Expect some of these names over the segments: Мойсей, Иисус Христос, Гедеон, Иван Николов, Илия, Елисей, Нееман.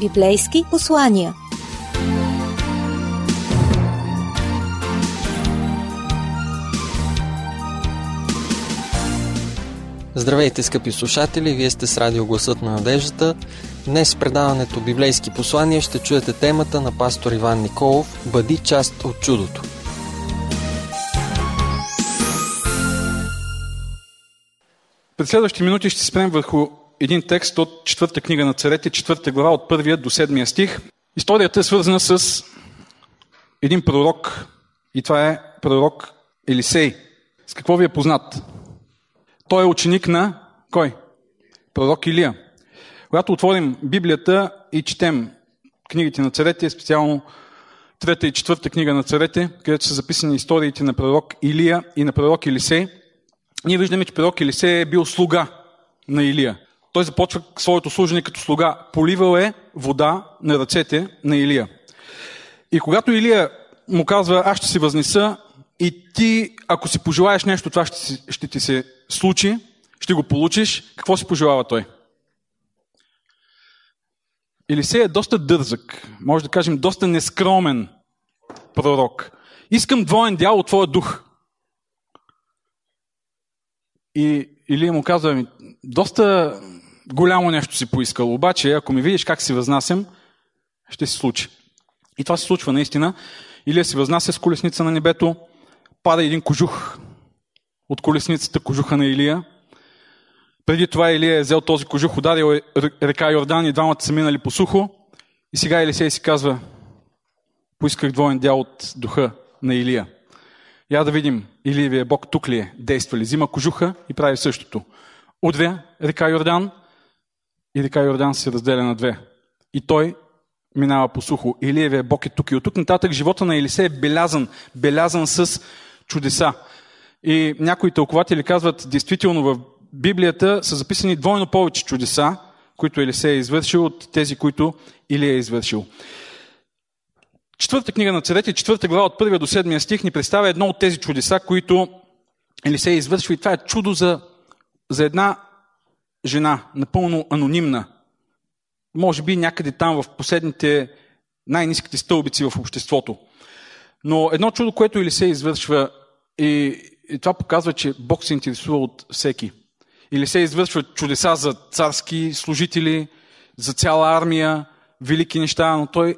Библейски послания. Здравейте, скъпи слушатели! Вие сте с радио Гласът на надеждата. Днес в предаването Библейски послания ще чуете темата на пастор Иван Николов „Бъди част от чудото“. През следващите минути ще спрем върху един текст от 4-та книга на Царете, 4-та глава от 1-я до 7-я стих. Историята е свързана с един пророк и това е пророк Елисей. С какво ви е познат? Той е ученик на кой? Пророк Илия. Когато отворим Библията и четем книгите на Царете, специално 3-та и 4-та книга на Царете, където са записани историите на пророк Илия и на пророк Елисей, ние виждаме, че пророк Елисей е бил слуга на Илия. Той започва своето служение като слуга. Поливал е вода на ръцете на Илия. И когато Илия му казва, аз ще си възнеса и ти, ако си пожелаеш нещо, това ще ти се случи, ще го получиш, какво си пожелава той? Елисей е доста дързък, може да кажем доста нескромен пророк. Искам двоен дял от твоя дух. И Илия му казва, доста голямо нещо си поискал, обаче ако ми видиш как си възнасям, ще се случи. И това се случва наистина. Илия се възнася с колесница на небето, пада един кожух от колесницата, кожуха на Илия. Преди това Илия е взел този кожух, ударил е река Йордан и двамата са минали по сухо. И сега Елисей си казва, поисках двоен дял от духа на Илия. Я да видим, Илиевия Бог тук ли е, действа ли? Взима кожуха и прави същото. Удря река Йордан и река Йордан се разделя на две. И той минава по сухо. Илиевия Бог е тук. И от тук нататък живота на Елисей е белязан с чудеса. И някои тълкователи казват, действително в Библията са записани двойно повече чудеса, които Елисей е извършил, от тези, които Илия е извършил. 4-та книга на Царете, 4-та глава от 1-я до 7-я стих ни представя едно от тези чудеса, които Елисей е извършил. И това е чудо за една жена, напълно анонимна. Може би някъде там в последните най-ниските стълбици в обществото. Но едно чудо, което Елисей извършва, и това показва, че Бог се интересува от всеки. Елисей извършва чудеса за царски служители, за цяла армия, велики неща, но той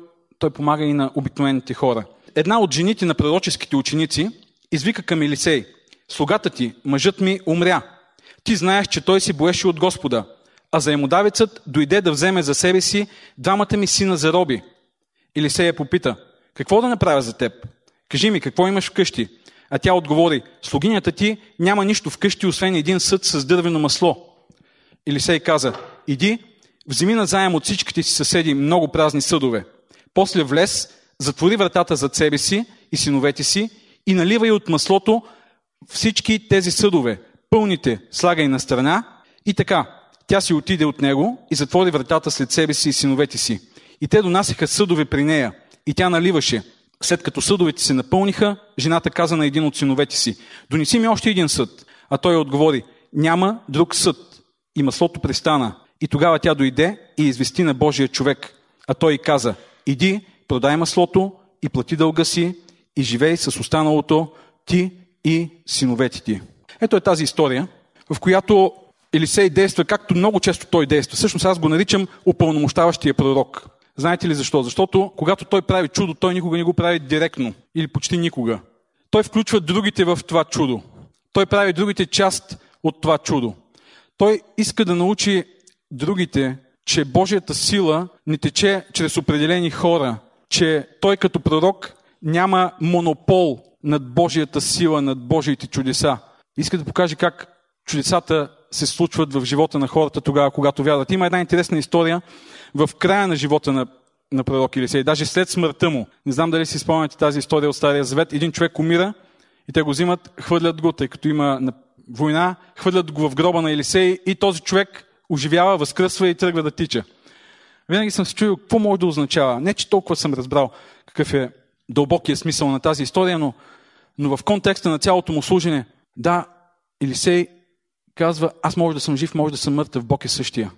помага и на обикновените хора. Една от жените на пророческите ученици извика към Елисей, слугата ти, мъжът ми, умря. Ти знаеш, че той си боеше от Господа, а заемодавецът дойде да вземе за себе си двамата ми сина за роби. Елисей я попита, какво да направя за теб? Кажи ми, какво имаш вкъщи? А тя отговори, слугинята ти няма нищо вкъщи, освен един съд с дървено масло. Елисей каза, иди, вземи назаем от всичките си съседи много празни съдове. После влез, затвори вратата зад себе си и синовете си и наливай от маслото всички тези съдове. Пълните слагай на страна и така. Тя си отиде от него и затвори вратата след себе си и синовете си. И те донасяха съдове при нея и тя наливаше. След като съдовете се напълниха, жената каза на един от синовете си, донеси ми още един съд. А той отговори, няма друг съд. И маслото престана. И тогава тя дойде и извести на Божия човек. А той й каза, иди, продай маслото и плати дълга си и живей с останалото ти и синовете ти. Ето е тази история, в която Елисей действа, както много често той действа. Всъщност аз го наричам упълномощаващия пророк. Знаете ли защо? Защото когато той прави чудо, той никога не го прави директно или почти никога. Той включва другите в това чудо. Той прави другите част от това чудо. Той иска да научи другите, че Божията сила не тече чрез определени хора, че той като пророк няма монопол над Божията сила, над Божиите чудеса. Иска да покаже как чудесата се случват в живота на хората тогава, когато вярват. Има една интересна история в края на живота на пророк Елисей, даже след смъртта му. Не знам дали си спомняте тази история от Стария Завет. Един човек умира и те го взимат, хвърлят го, тъй като има война, хвърлят го в гроба на Елисей и този човек оживява, възкръсва и тръгва да тича. Винаги съм се чудил какво може да означава. Не, че толкова съм разбрал какъв е дълбокият смисъл на тази история, но в контекста на цялото му служене, да, Елисей казва, аз може да съм жив, може да съм мъртъв, Бог е същия.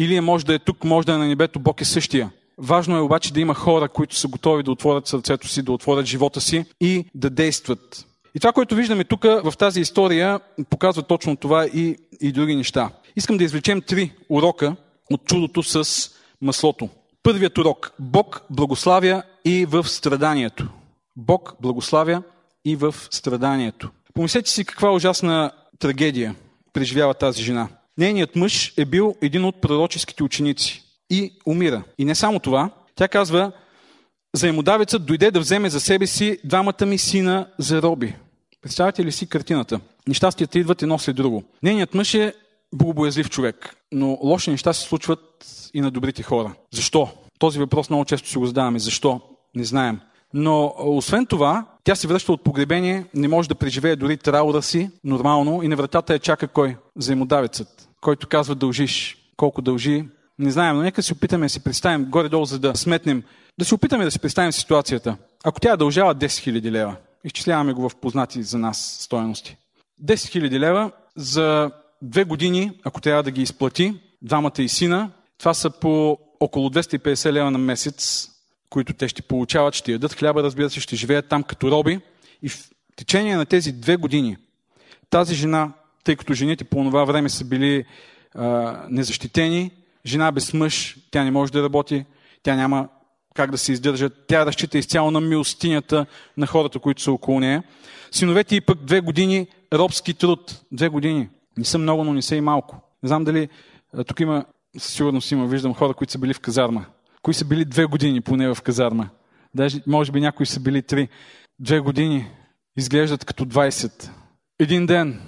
Илия може да е тук, може да е на небето, Бог е същия. Важно е обаче да има хора, които са готови да отворят сърцето си, да отворят живота си и да действат. И това, което виждаме тук в тази история, показва точно това и други неща. Искам да извлечем 3 урока от чудото с маслото. Първият урок. Бог благославя и в страданието. Бог благославя и в страданието. Помислете си каква ужасна трагедия преживява тази жена. Нейният мъж е бил един от пророческите ученици и умира. И не само това, тя казва: заимодавецът дойде да вземе за себе си 2 ми сина за роби. Представете ли си картината? Нещастията идват едно след друго. Нейният мъж е богобоязлив човек, но лоши неща се случват и на добрите хора. Защо? Този въпрос много често си го задаваме. Защо? Не знаем. Но освен това, тя се връща от погребение, не може да преживее дори траура си нормално и на вратата я чака кой? Заимодавецът, който казва: дължиш. Колко дължи? Не знаем, но нека си опитаме да си представим горе-долу, за да сметнем. Да си опитаме да си представим ситуацията. Ако тя дължала 10 000 лева, изчисляваме го в познати за нас стойности. 10 000 лева за 2 години, ако трябва да ги изплати, 2 и сина, това са по около 250 лева на месец, които те ще получават, ще ядат хляба, разбира се, ще живеят там като роби. И в течение на тези 2 години тази жена, тъй като жените по това време са били незащитени, жена без мъж, тя не може да работи, тя няма как да се издържа, тя разчита изцяло на милостинята на хората, които са около нея. Синовете и пък 2 години робски труд. 2 години. Не са много, но не са и малко. Не знам дали тук има, със сигурност има, виждам хора, които са били в казарма. Кои са били 2 години поне в казарма? Даже, може би някои са били 3. 2 години изглеждат като 20. 1 ден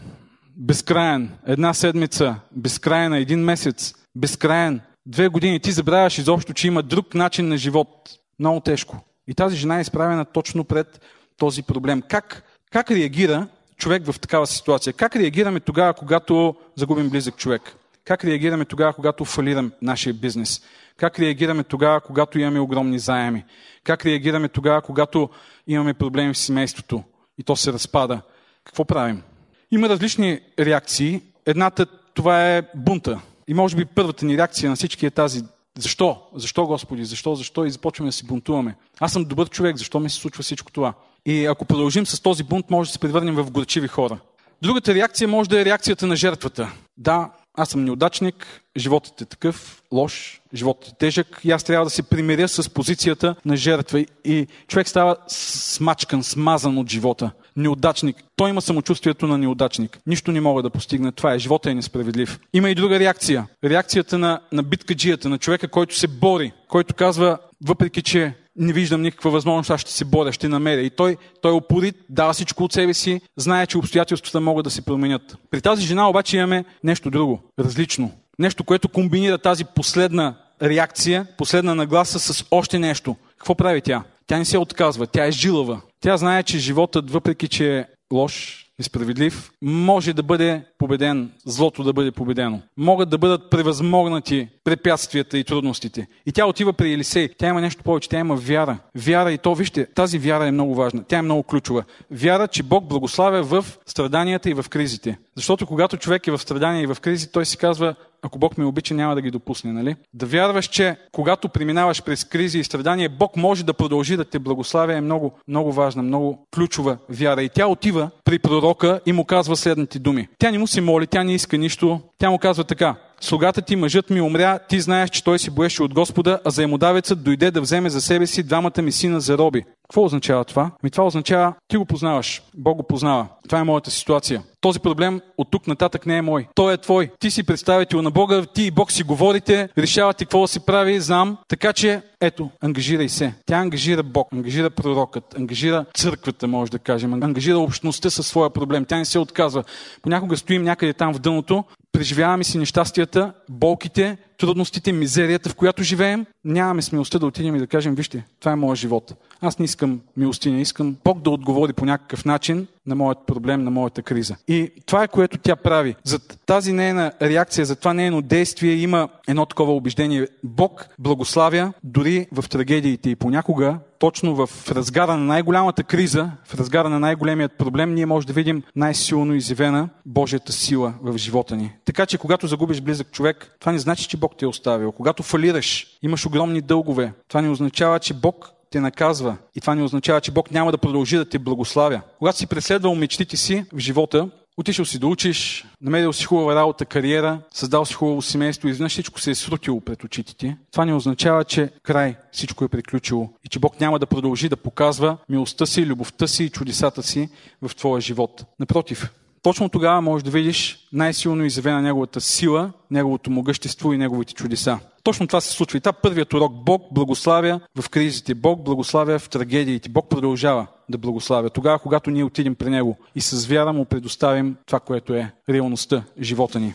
безкраен, 1 седмица безкрайна, 1 месец безкраен. 2 години ти забравяш изобщо, че има друг начин на живот. Много тежко. И тази жена е изправена точно пред този проблем. Как реагира човек в такава ситуация? Как реагираме тогава, когато загубим близък човек? Как реагираме тогава, когато фалирам нашия бизнес? Как реагираме тогава, когато имаме огромни заеми? Как реагираме тогава, когато имаме проблеми в семейството и то се разпада? Какво правим? Има различни реакции. Едната, това е бунта. И може би първата ни реакция на всички е тази: защо? Защо, Господи? Защо? Защо? И започваме да си бунтуваме. Аз съм добър човек, защо ми се случва всичко това? И ако продължим с този бунт, може да се превърнем в горчиви хора. Другата реакция може да е реакцията на жертвата. Да, аз съм неудачник, животът е такъв, лош, животът е тежък и аз трябва да се примиря с позицията на жертва. И човек става смачкан, смазан от живота. Неудачник. Той има самочувствието на неудачник. Нищо не мога да постигне. Това е. Живота е несправедлив. Има и друга реакция. Реакцията на биткаджията, на човека, който се бори, който казва: въпреки че не виждам никаква възможност, аз ще се боря, ще намеря. И той упорит, дава всичко от себе си, знае, че обстоятелствата могат да се променят. При тази жена обаче имаме нещо друго, различно. Нещо, което комбинира тази последна реакция, последна нагласа с още нещо. Какво прави тя? Тя не се отказва, тя е жилава. Тя знае, че животът, въпреки че е лош, несправедлив, може да бъде победен, злото да бъде победено. Могат да бъдат превъзмогнати препятствията и трудностите. И тя отива при Елисей. Тя има нещо повече, тя има вяра. Вяра, и то, вижте, тази вяра е много важна, тя е много ключова. Вяра, че Бог благославя в страданията и в кризите. Защото когато човек е в страдания и в кризи, той си казва: ако Бог ме обича, няма да ги допусне, нали? Да вярваш, че когато преминаваш през кризи и страдания, Бог може да продължи да те благославя, е много, много важна, много ключова вяра. И тя отива при пророка и му казва следните думи. Тя не му се моли, тя не иска нищо. Тя му казва така: слугата ти, мъжът ми, умря, ти знаеш, че той се боеше от Господа, а заимодавецът дойде да вземе за себе си 2 ми сина за роби. Какво означава това? Това означава: ти го познаваш, Бог го познава. Това е моята ситуация. Този проблем от тук нататък не е мой. Той е твой. Ти си представител на Бога, ти и Бог си говорите, решавате какво да се прави, знам. Така че, ето, ангажирай се. Тя ангажира Бог, ангажира пророкът, ангажира църквата, може да кажем, ангажира общността със своя проблем. Тя не се отказва. Понякога стоим някъде там в дъното, преживяваме си нещастията, болките, трудностите, мизерията, в която живеем, нямаме смелостта да отидем и да кажем: вижте, това е моят живот. Аз не искам милостиня, искам Бог да отговори по някакъв начин на моят проблем, на моята криза. И това е, което тя прави. За тази нейна реакция, за това нейно действие има едно такова убеждение: Бог благославя дори в трагедиите. И понякога, точно в разгара на най-голямата криза, в разгара на най-големият проблем, ние може да видим най-силно изявена Божията сила в живота ни. Така че, когато загубиш близък човек, това не значи, че Бог Бог те е оставил. Когато фалираш, имаш огромни дългове. Това не означава, че Бог те наказва. И това не означава, че Бог няма да продължи да те благославя. Когато си преследвал мечтите си в живота, отишъл си да учиш, намерил си хубава работа, кариера, създал си хубаво семейство и изведнъж всичко се е срутило пред очите ти. Това не означава, че край, всичко е приключило и че Бог няма да продължи да показва милостта си, любовта си и чудесата си в твоя живот. Напротив, точно тогава можеш да видиш най-силно изявена неговата сила, неговото могъщество и неговите чудеса. Точно това се случва. И това първият урок. Бог благославя в кризите, Бог благославя в трагедиите, Бог продължава да благославя. Тогава, когато ние отидем при Него и с вяра му предоставим това, което е реалността, живота ни.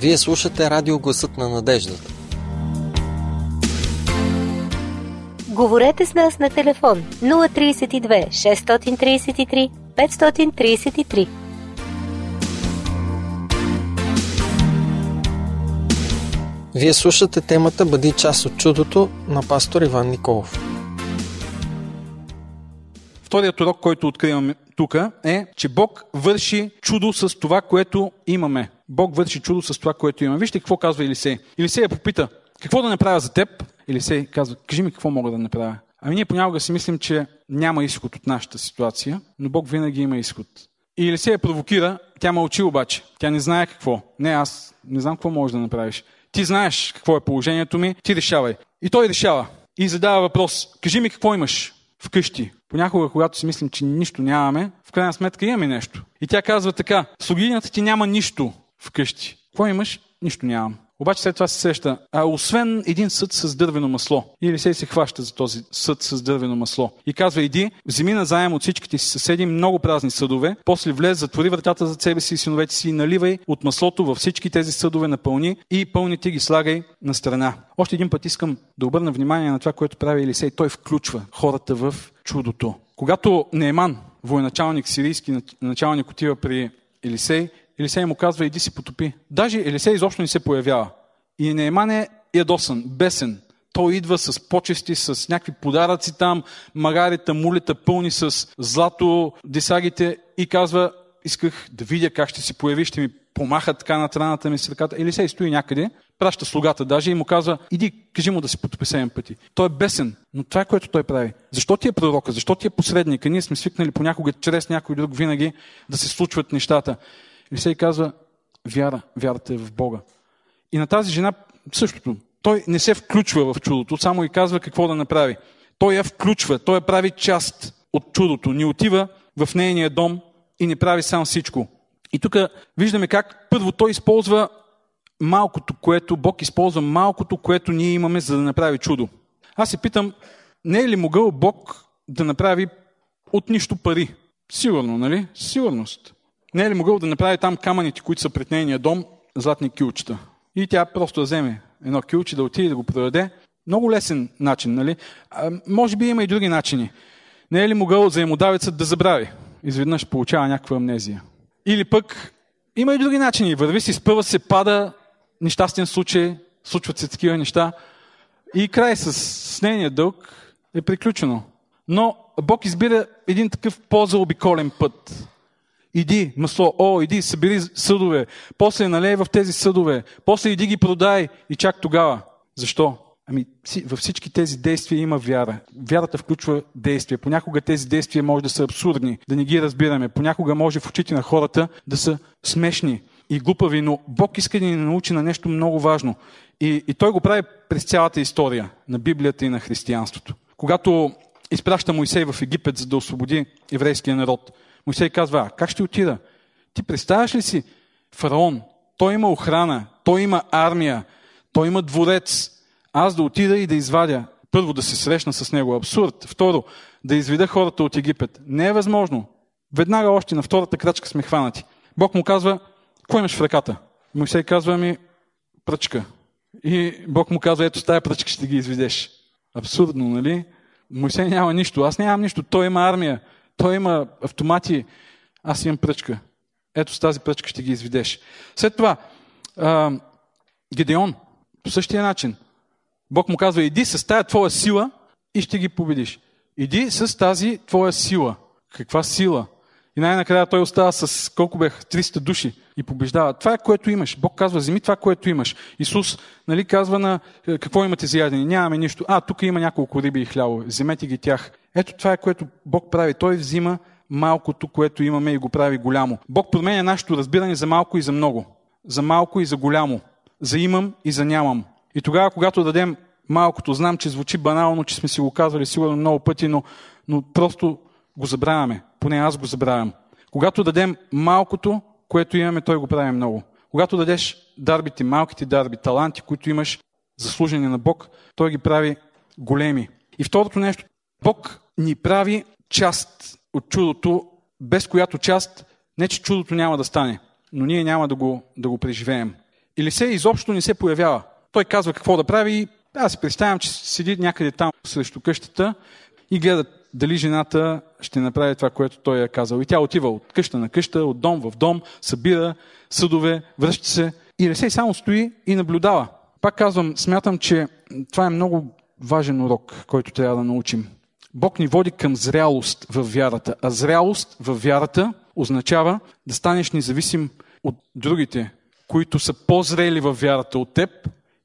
Вие слушате радио Гласът на надеждата. Говорете с нас на телефон 032 633 533. Вие слушате темата "Бъди част от чудото" на пастор Иван Николов. Вторият урок, който откриваме тук, е, че Бог върши чудо с това, което имаме. Бог върши чудо с това, което имаме. Вижте какво казва Елисей. Елисей я попита: "Какво да направя за теб?" Елисей казва: "Кажи ми какво мога да направя." Ами ние понякога си мислим, че няма изход от нашата ситуация, но Бог винаги има изход. И Елисей я провокира, тя мълчи обаче. Тя не знае какво. "Не, аз не знам какво можеш да направиш. Ти знаеш какво е положението ми, ти решавай." И той решава и задава въпрос: "Кажи ми какво имаш вкъщи?" Понякога, когато си мислим, че нищо нямаме, в крайна сметка имаме нещо. И тя казва така: "Слугинята ти няма нищо вкъщи." "Какво имаш?" "Нищо нямам." Обаче след това се сеща: "А освен един съд с дървено масло." И Елисей се хваща за този съд с дървено масло и казва: "Иди, вземи назаем от всичките си съседи много празни съдове, после влез, затвори вратата за себе си и синовете си и наливай от маслото във всички тези съдове, напълни и пълните ги слагай на страна." Още един път искам да обърна внимание на това, което прави Елисей. Той включва хората в чудото. Когато Нееман, военачалник сирийски началник, отива при Елисей, Елисей му казва: "Иди си потопи." Даже Елисей изобщо не се появява. И Нееман е ядосан, бесен. Той идва с почести, с някакви подаръци там, магарите, мулета пълни с злато, десагите, и казва: "Исках да видя как ще си появи, ще ми помаха така на раната ми с ръката." Елисей стои някъде, праща слугата даже и му казва: "Иди, кажи му да се потопи 7 пъти. Той е бесен, но това е, което той прави. Защо ти е пророка, защо ти е посредника? Ние сме свикнали понякога чрез някой друг винаги да се случват нещата. Елисей казва: "Вяра, вярата е в Бога." И на тази жена същото. Той не се включва в чудото, само и казва какво да направи. Той я включва, той я прави част от чудото. Не отива в нейния дом и не прави сам всичко. И тук виждаме как първо той използва малкото, което Бог използва малкото, което ние имаме, за да направи чудо. Аз се питам, не е ли могъл Бог да направи от нищо пари? Сигурно, нали? Сигурност. Не е ли могъл да направи там камъните, които са пред нейния дом, златни килчета? И тя просто да вземе едно килче, да отиде да го продаде. Много лесен начин, нали? Може би има и други начини. Не е ли могъл заимодавецът да забрави? Изведнъж получава някаква амнезия. Или пък има и други начини. Върви си, спъва се, пада, нещастен случай, случват се такива неща. И край с нейния дълг е приключено. Но Бог избира един такъв по-заобиколен път. Иди, масло, иди, събери съдове, после налей в тези съдове, после иди ги продай и чак тогава. Защо? Ами във всички тези действия има вяра. Вярата включва действия. Понякога тези действия може да са абсурдни, да не ги разбираме. Понякога може в очите на хората да са смешни и глупави, но Бог иска да ни научи на нещо много важно. И Той го прави през цялата история на Библията и на християнството. Когато изпраща Мойсей в Египет, за да освободи еврейския народ, Мойсей казва: "Как ще отида? Ти представяш ли си? Фараон, той има охрана, той има армия, той има дворец. Аз да отида и да извадя. Първо, да се срещна с него. Абсурд. Второ, да изведа хората от Египет. Не е възможно." Веднага още на втората крачка сме хванати. Бог му казва: "Какво имаш в ръката?" Мойсей казва: "Ми, пръчка." И Бог му казва: "Ето с тая пръчка ще ги изведеш." Абсурдно, нали? Мойсей няма нищо. Аз нямам нищо. Той има армия. Той има автомати, аз имам пръчка. Ето с тази пръчка ще ги изведеш. След това Гедеон, по същия начин. Бог му казва: "Иди с тая твоя сила и ще ги победиш." Иди с тази твоя сила. Каква сила? И И най-накрая той остава с, колко бях, 300 души и побеждава. Това е, което имаш. Бог казва, вземи това, което имаш. Исус, нали, казва на какво имате за ядене? Нямаме нищо. Тук има няколко риби и хлябове. Вземете ги тях. Ето това е, което Бог прави. Той взима малкото, което имаме и го прави голямо. Бог променя нашето разбиране за малко и за много. За малко и за голямо. За имам и за нямам. И тогава, когато дадем малкото, знам, че звучи банално, че сме си го казвали сигурно много пъти, но просто го забравяме. Поне аз го забравям. Когато дадем малкото, което имаме, той го прави много. Когато дадеш дарбите, малките дарби, таланти, които имаш заслужени на Бог, той ги прави големи. И второто нещо, Бог ни прави част от чудото, без която част, не че чудото няма да стане, но ние няма да го преживеем. Елисей изобщо не се появява. Той казва какво да прави и аз си представям, че седи някъде там срещу къщата и гледа дали жената ще направи това, което той е казал. И тя отива от къща на къща, от дом в дом, събира съдове, връща се. И Елисей само стои и наблюдава. Пак казвам, смятам, че това е много важен урок, който трябва да научим. Бог ни води към зрялост във вярата. А зрялост във вярата означава да станеш независим от другите, които са по-зрели във вярата от теб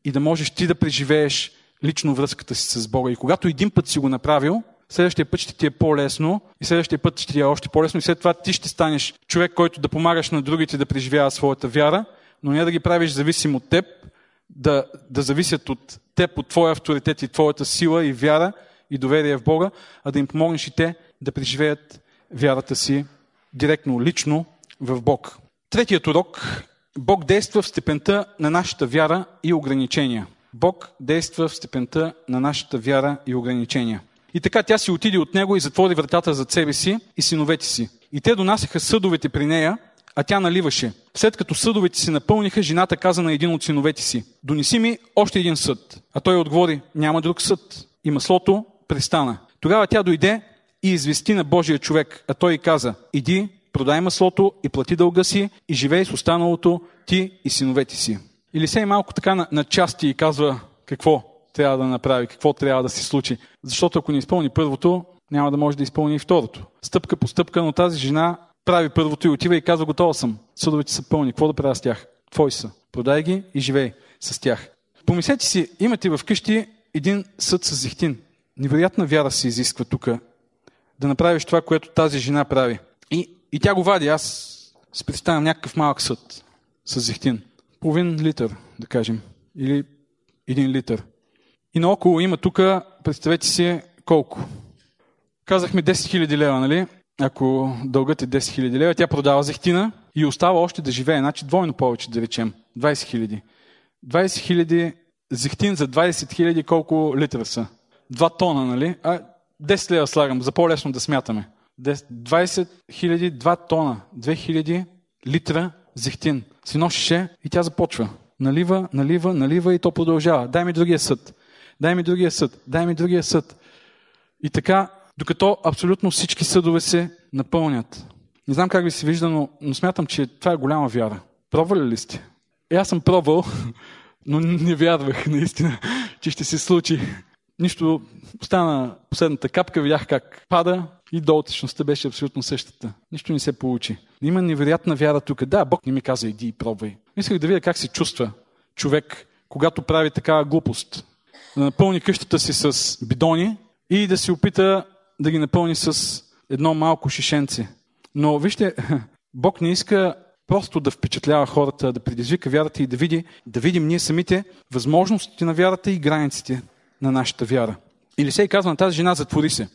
и да можеш ти да преживееш лично връзката си с Бога. И когато един път си го направил, следващия път ще ти е по-лесно и следващия път ще ти е още по-лесно и след това ти ще станеш човек, който да помагаш на другите да преживяват своята вяра, но не да ги правиш зависим от теб, да зависят от теб, от твоя авторитет и твоята сила и вяра и доверие в Бога, а да им помогнеш и те да преживеят вярата си директно, лично в Бог. Третият урок. Бог действа в степента на нашата вяра и ограничения. Бог действа в степента на нашата вяра и ограничения. И така тя си отиде от него и затвори вратата зад себе си и синовете си. И те донасяха съдовете при нея, а тя наливаше. След като съдовете се напълниха, жената каза на един от синовете си: „Донеси ми още един съд“. А той отговори: „Няма друг съд“. И маслото престана. Тогава тя дойде и извести на Божия човек, а той й каза: „Иди, продай маслото и плати дълга си и живей с останалото ти и синовете си“. Елисей малко така на части и казва какво трябва да направи, какво трябва да се случи. Защото ако не изпълни първото, няма да може да изпълни и второто. Стъпка по стъпка, но тази жена прави първото и отива и казва: „Готова съм, съдовете са пълни, какво да правя с тях? Твои са, продай ги и живей с тях“. Помислете си, имате в къщи един съд с зехтин. Невероятна вяра се изисква тук. Да направиш това, което тази жена прави. И тя го вади. Аз си представям някакъв малък съд с зехтин. Половин литър, да кажем. Или 1 литър. И наоколо има тук, представете си колко. Казахме 10 000 лева, нали? Ако дългът е 10 000 лева, тя продава зехтина и остава още да живее. Значи двойно повече, да речем. 20 000. 20 000 зехтин за 20 000 колко литра са? 2 тона, нали? 10 лева слагам, за по-лесно да смятаме. 20 000, 2 тона, 2000 литра зехтин. Си носеше и тя започва. Налива и то продължава. Дай ми другия съд. Дай ми другия съд. И така, докато абсолютно всички съдове се напълнят. Не знам как ви се вижда, но смятам, че това е голяма вяра. Пробвали ли сте? Аз съм пробвал, но не вярвах наистина, че ще се случи. Нищо, стана последната капка, видях как пада и долтичността беше абсолютно същата. Нищо не се получи. Има невероятна вяра тук. Да, Бог не ми каза: „Иди и пробвай“. Исках да видя как се чувства човек, когато прави такава глупост. Да напълни къщата си с бидони и да се опита да ги напълни с едно малко шишенце. Но вижте, Бог не иска просто да впечатлява хората, да предизвика вярата и да видим ние самите възможностите на вярата и границите на нашата вяра. Елисей казва на тази жена: „Затвори се.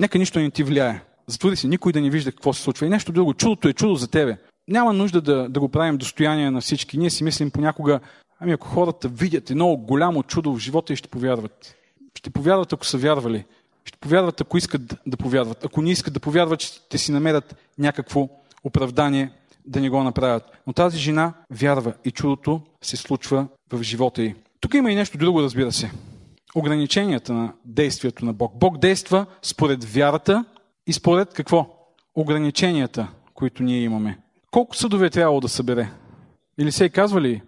Нека нищо не ти влияе. Затвори се, никой да не вижда какво се случва“. И нещо друго. Чудото е чудо за тебе. Няма нужда да го правим достояние на всички. Ние си мислим понякога: „Ами ако хората видят едно голямо чудо в живота и ще повярват. Ще повярват, ако са вярвали. Ще повярват, ако искат да повярват. Ако не искат да повярват, ще си намерят някакво оправдание да не го направят“. Но тази жена вярва и чудото се случва в живота ѝ. Тук има и нещо друго, разбира се. Ограниченията на действието на Бог. Бог действа според вярата и според какво? Ограниченията, които ние имаме. Колко съдове е трябвало да събере? Елисей казва ли?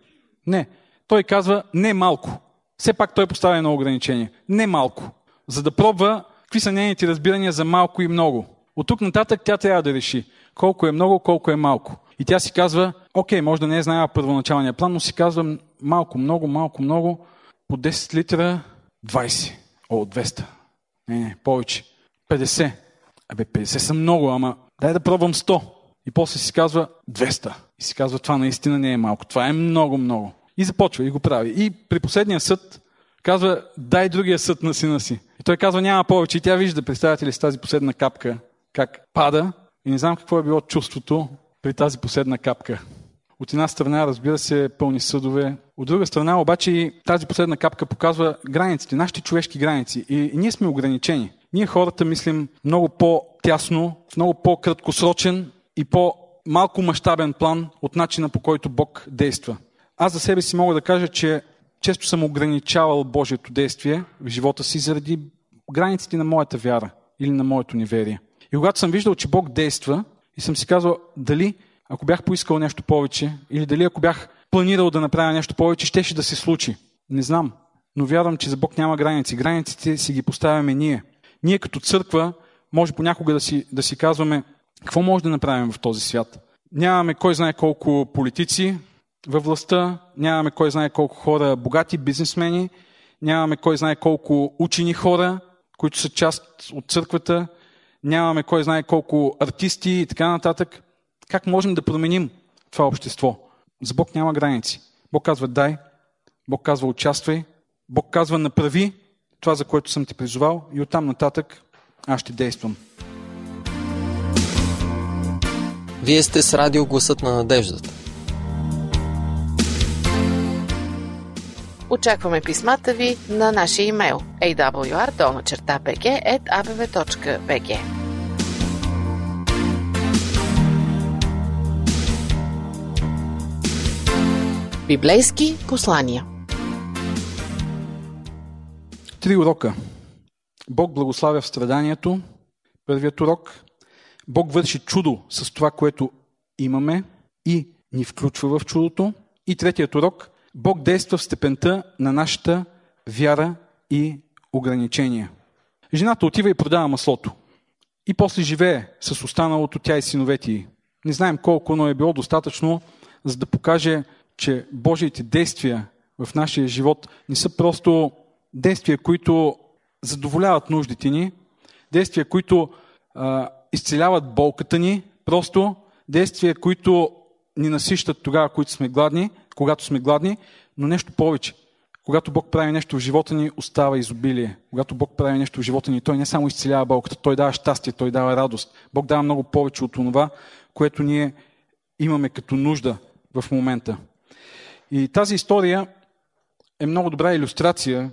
Не. Той казва: „Не малко“. Все пак той поставя едно ограничение. Не малко. За да пробва какви са нейните разбирания за малко и много. От тук нататък тя трябва да реши колко е много, колко е малко. И тя си казва, окей, може да не е знаела първоначалния план, но си казва малко, много, малко, много, по 10 литра 20. О, 200. Не, повече. 50. Абе, 50 са много, ама дай да пробвам 100. И после си казва 200. И си казва, това наистина не е малко, това е много, много. И започва и го прави. И при последния съд казва, дай другия съд на сина си. И той казва, няма повече. И тя вижда, представяте ли си, тази последна капка, как пада. И не знам какво е било чувството при тази последна капка. От една страна, разбира се, пълни съдове. От друга страна, обаче, тази последна капка показва границите, нашите човешки граници. И ние сме ограничени. Ние хората мислим много по-тясно, много по-краткосрочен и по-малко мащабен план от начина, по който Бог действа. Аз за себе си мога да кажа, че често съм ограничавал Божието действие в живота си заради границите на моята вяра или на моето неверие. И когато съм виждал, че Бог действа и съм си казал, дали ако бях поискал нещо повече или дали ако бях планирал да направя нещо повече, щеше да се случи. Не знам, но вярвам, че за Бог няма граници. Границите си ги поставяме ние. Ние като църква може понякога да си казваме какво може да направим в този свят. Нямаме кой знае колко политици във властта, нямаме кой знае колко хора богати, бизнесмени, нямаме кой знае колко учени хора, които са част от църквата, нямаме кой знае колко артисти и така нататък. Как можем да променим това общество? За Бог няма граници. Бог казва дай, Бог казва участвай, Бог казва направи това, за което съм ти призовал и оттам нататък аз ще действам. Вие сте с радио Гласът на надеждата. Очакваме писмата ви на нашия имейл awr@abv.bg. Библейски послания. 3 урока. Бог благославя в страданието. Първият урок. Бог върши чудо с това, което имаме и ни включва в чудото. И третият урок. Бог действа в степента на нашата вяра и ограничения. Жената отива и продава маслото. И после живее с останалото тя и синовете ѝ. Не знаем колко, но е било достатъчно, за да покаже, че Божиите действия в нашия живот не са просто действия, които задоволяват нуждите ни, действия, които изцеляват болката ни, просто действия, които ни насищат тогава, когато сме гладни, но нещо повече. Когато Бог прави нещо в живота ни, остава изобилие. Когато Бог прави нещо в живота ни, Той не само изцелява болката, Той дава щастие, Той дава радост. Бог дава много повече от това, което ние имаме като нужда в момента. И тази история е много добра илюстрация,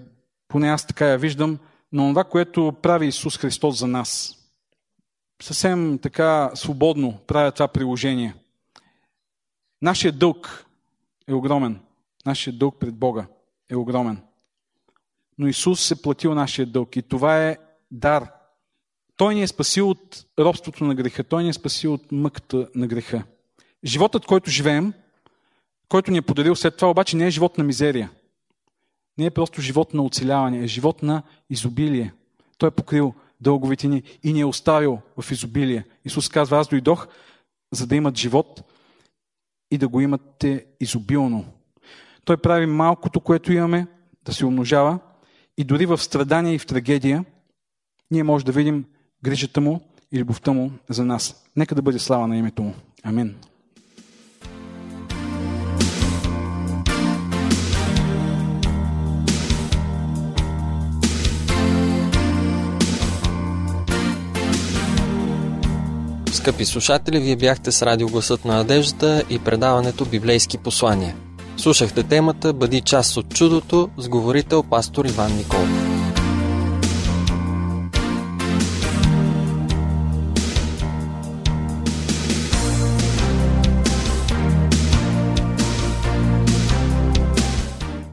поне аз така я виждам, на това, което прави Исус Христос за нас. Съвсем така свободно правя това приложение. Нашия дълг е огромен. Нашия дълг пред Бога е огромен. Но Исус е платил нашия дълг и това е дар. Той ни е спасил от робството на греха. Той ни е спасил от мъката на греха. Животът, който живеем, който ни е подарил след това, обаче не е живот на мизерия. Не е просто живот на оцеляване, е живот на изобилие. Той е покрил дълговите ни и ни е оставил в изобилие. Исус казва, аз дойдох, за да имат живот и да го имате изобилно. Той прави малкото, което имаме, да се умножава и дори в страдание и в трагедия ние може да видим грижата му и любовта му за нас. Нека да бъде слава на името му. Амин. Скъпи слушатели, вие бяхте с радио Гласът на надеждата и предаването Библейски послания. Слушахте темата Бъди част от чудото с говорител пастор Иван Николов.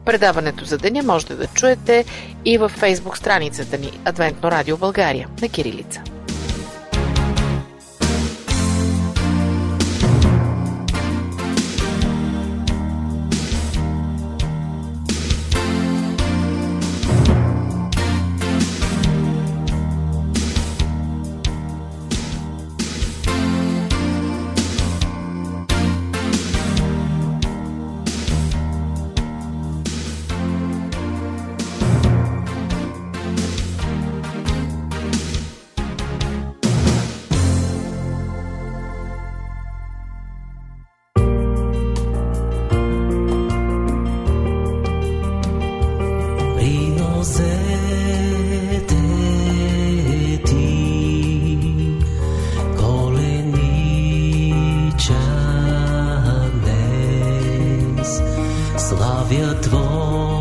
Предаването за деня можете да чуете и във фейсбук страницата ни Адвентно радио България на кирилица. славя Твоя.